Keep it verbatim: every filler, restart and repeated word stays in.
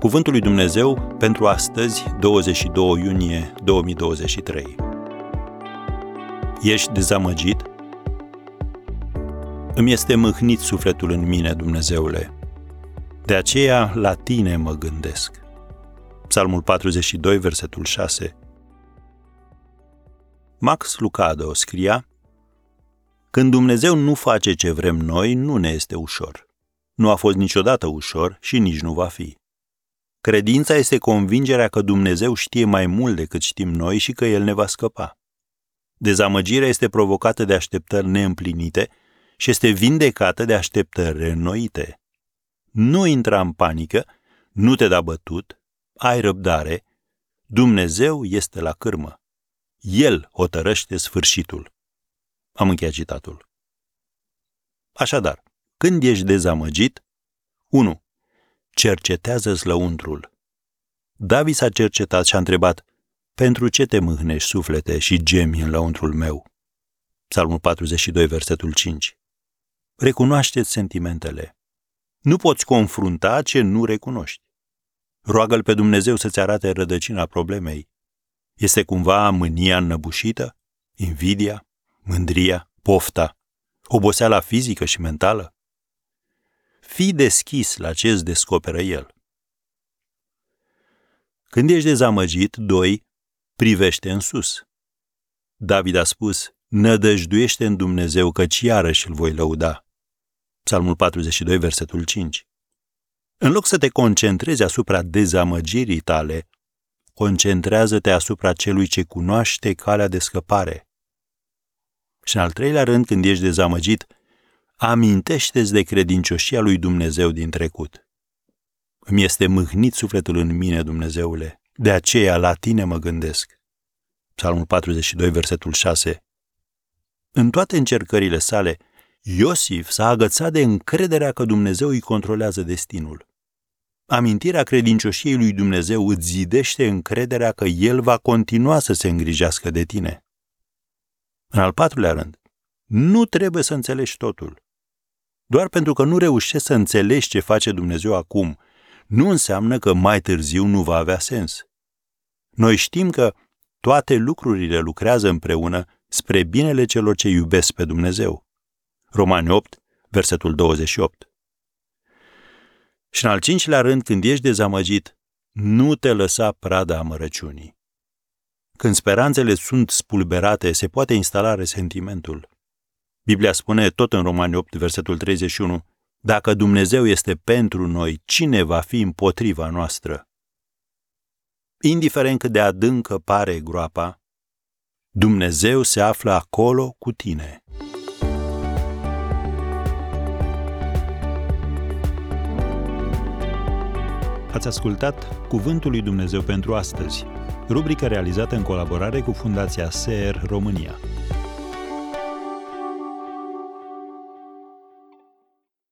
Cuvântul lui Dumnezeu pentru astăzi, douăzeci și doi iunie două mii douăzeci și trei. Ești dezamăgit? Îmi este mâhnit sufletul în mine, Dumnezeule. De aceea la tine mă gândesc. Psalmul patruzeci și doi, versetul șase. Max Lucado scria: când Dumnezeu nu face ce vrem noi, nu ne este ușor. Nu a fost niciodată ușor și nici nu va fi. Credința este convingerea că Dumnezeu știe mai mult decât știm noi și că El ne va scăpa. Dezamăgirea este provocată de așteptări neîmplinite și este vindecată de așteptări reînnoite. Nu intra în panică, nu te da bătut, ai răbdare, Dumnezeu este la cârmă. El hotărăște sfârșitul. Am încheiat citatul. Așadar, când ești dezamăgit, unu. Cercetează-ți lăuntrul. David s-a cercetat și a întrebat: pentru ce te mâhnești, suflete, și gemi în lăuntrul meu? Psalmul patruzeci și doi, versetul cinci. Recunoaște-ți sentimentele. Nu poți confrunta ce nu recunoști. Roagă-L pe Dumnezeu să-ți arate rădăcina problemei. Este cumva mânia înnăbușită, invidia, mândria, pofta, oboseala fizică și mentală? Fii deschis la ce îți descoperă El. Când ești dezamăgit, doi. Privește în sus. David a spus: nădăjduiește în Dumnezeu, căci iarăși îl voi lăuda. Psalmul patruzeci și doi, versetul cinci. În loc să te concentrezi asupra dezamăgirii tale, concentrează-te asupra celui ce cunoaște calea de scăpare. Și în al treilea rând, când ești dezamăgit, amintește-ți de credincioșia lui Dumnezeu din trecut. Îmi este mâhnit sufletul în mine, Dumnezeule, de aceea la tine mă gândesc. Psalmul patruzeci și doi, versetul șase. În toate încercările sale, Iosif s-a agățat de încrederea că Dumnezeu îi controlează destinul. Amintirea credincioșiei lui Dumnezeu îți zidește încrederea că El va continua să se îngrijească de tine. În al patrulea rând, nu trebuie să înțelegi totul. Doar pentru că nu reușești să înțelegi ce face Dumnezeu acum, nu înseamnă că mai târziu nu va avea sens. Noi știm că toate lucrurile lucrează împreună spre binele celor ce iubesc pe Dumnezeu. Romani opt, versetul douăzeci și opt. Și în al cincilea rând, când ești dezamăgit, nu te lăsa prada amărăciunii. Când speranțele sunt spulberate, se poate instala resentimentul. Biblia spune tot în Romani opt, versetul treizeci și unu, dacă Dumnezeu este pentru noi, cine va fi împotriva noastră? Indiferent cât de adâncă pare groapa, Dumnezeu se află acolo cu tine. Ați ascultat Cuvântul lui Dumnezeu pentru astăzi, rubrica realizată în colaborare cu Fundația S E R România.